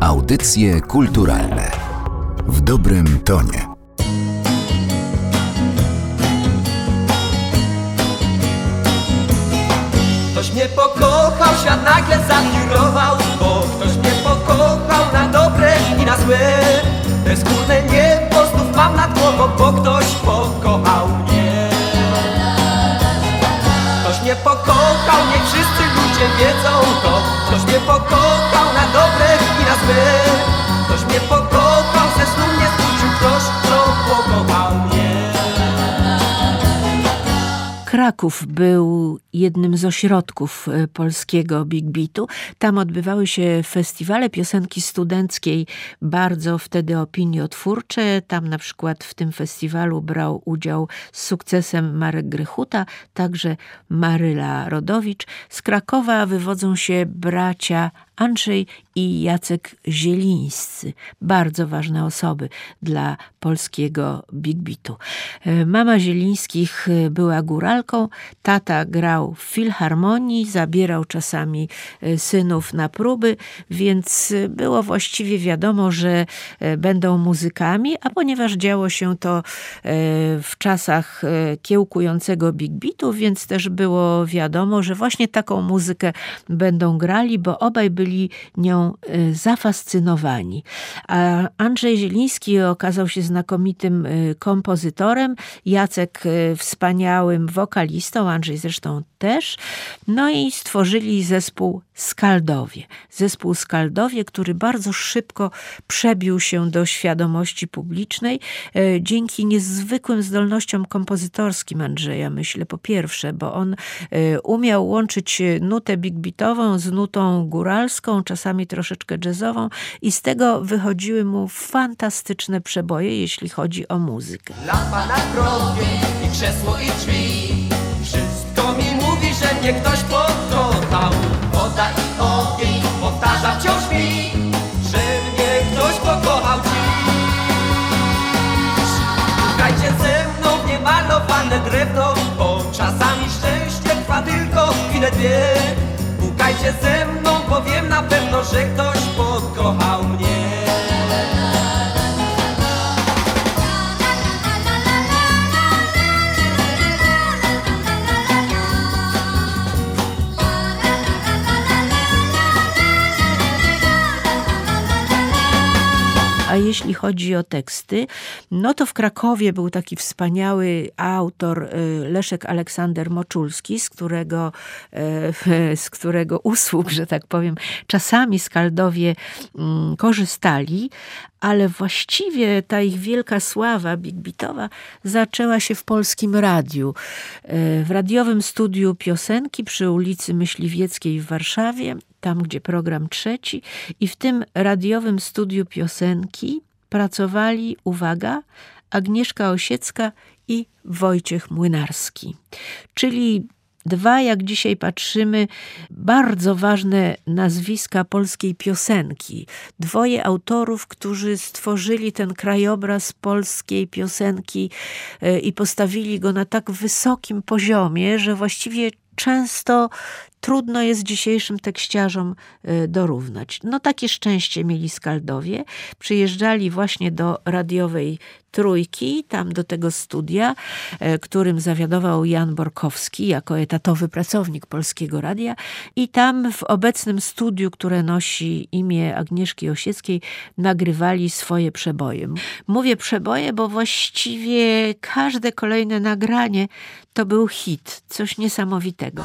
Audycje kulturalne w dobrym tonie. Ktoś mnie pokochał, świat nagle zawirował, bo ktoś mnie pokochał na dobre i na złe. Bezgórne niebo znów mam nad głową, bo ktoś pokochał mnie. Ktoś mnie pokochał, nie wszyscy ludzie wiedzą to. Ktoś mnie pokochał na dobre i na złe. Ktoś mnie pokochał, ze snu mnie zbudził ktoś, kto pokochał mnie. Kraków był jednym z ośrodków polskiego Big Beatu. Tam odbywały się festiwale piosenki studenckiej, bardzo wtedy opiniotwórcze. Tam na przykład w tym festiwalu brał udział z sukcesem Marek Grychuta, także Maryla Rodowicz. Z Krakowa wywodzą się bracia Andrzej i Jacek Zielińscy. Bardzo ważne osoby dla polskiego Big Beatu. Mama Zielińskich była góralką, tata grał w filharmonii, zabierał czasami synów na próby, więc było właściwie wiadomo, że będą muzykami, a ponieważ działo się to w czasach kiełkującego Big Beatu, więc też było wiadomo, że właśnie taką muzykę będą grali, bo obaj byli nią zafascynowani. A Andrzej Zieliński okazał się znakomitym kompozytorem, Jacek wspaniałym wokalistą, Andrzej zresztą też. No i stworzyli zespół Skaldowie. Zespół Skaldowie, który bardzo szybko przebił się do świadomości publicznej dzięki niezwykłym zdolnościom kompozytorskim Andrzeja, myślę, po pierwsze, bo on umiał łączyć nutę big beatową z nutą góralską, czasami troszeczkę jazzową i z tego wychodziły mu fantastyczne przeboje, jeśli chodzi o muzykę. Lampa na krowie i krzesło i drzwi, wszystko mi mówi, że mnie ktoś pokochał. Woda i ogień powtarza wciąż mi, że mnie ktoś pokochał dziś. Szukajcie ze mną niemalowane drewno, bo czasami szczęście trwa tylko chwilę dwie. Pukajcie ze mną, bo wiem na pewno, że ktoś pokochał mnie. A jeśli chodzi o teksty, no to w Krakowie był taki wspaniały autor Leszek Aleksander Moczulski, z którego usług, że tak powiem, czasami Skaldowie korzystali, ale właściwie ta ich wielka sława big beatowa zaczęła się w Polskim Radiu. W radiowym studiu piosenki przy ulicy Myśliwieckiej w Warszawie, tam gdzie program trzeci, i w tym radiowym studiu piosenki pracowali, uwaga, Agnieszka Osiecka i Wojciech Młynarski. Czyli dwa, jak dzisiaj patrzymy, bardzo ważne nazwiska polskiej piosenki. Dwoje autorów, którzy stworzyli ten krajobraz polskiej piosenki i postawili go na tak wysokim poziomie, że właściwie często trudno jest dzisiejszym tekściarzom dorównać. No takie szczęście mieli Skaldowie. Przyjeżdżali właśnie do radiowej trójki, tam do tego studia, którym zawiadował Jan Borkowski jako etatowy pracownik Polskiego Radia, i tam w obecnym studiu, które nosi imię Agnieszki Osieckiej, nagrywali swoje przeboje. Mówię przeboje, bo właściwie każde kolejne nagranie to był hit, coś niesamowitego.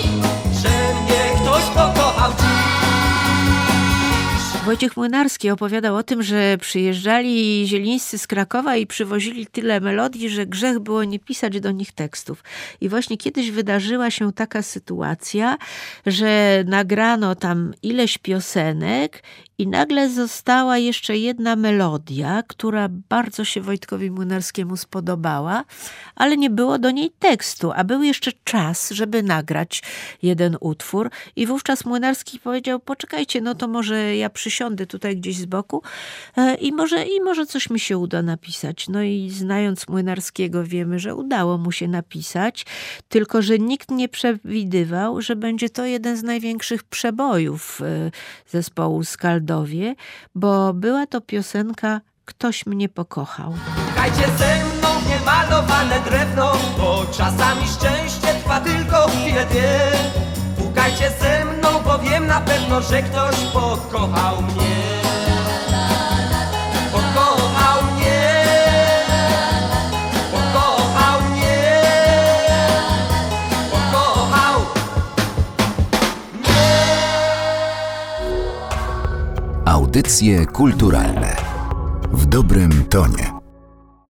że mnie ktoś pokochał dziś. Wojciech Młynarski opowiadał o tym, że przyjeżdżali Zielińscy z Krakowa i przywozili tyle melodii, że grzech było nie pisać do nich tekstów. I właśnie kiedyś wydarzyła się taka sytuacja, że nagrano tam ileś piosenek I nagle została jeszcze jedna melodia, która bardzo się Wojtkowi Młynarskiemu spodobała, ale nie było do niej tekstu, a był jeszcze czas, żeby nagrać jeden utwór. I wówczas Młynarski powiedział, poczekajcie, no to może ja przysiądę tutaj gdzieś z boku i może coś mi się uda napisać. No i znając Młynarskiego wiemy, że udało mu się napisać, tylko że nikt nie przewidywał, że będzie to jeden z największych przebojów zespołu Skaldowie, bo była to piosenka Ktoś mnie pokochał. Kochajcie ze mną niemalowane drewno, bo czasami szczęście trwa tylko chwilę dwie. Pukajcie ze mną, bo wiem na pewno, że ktoś pokochał mnie. Audycje kulturalne w dobrym tonie.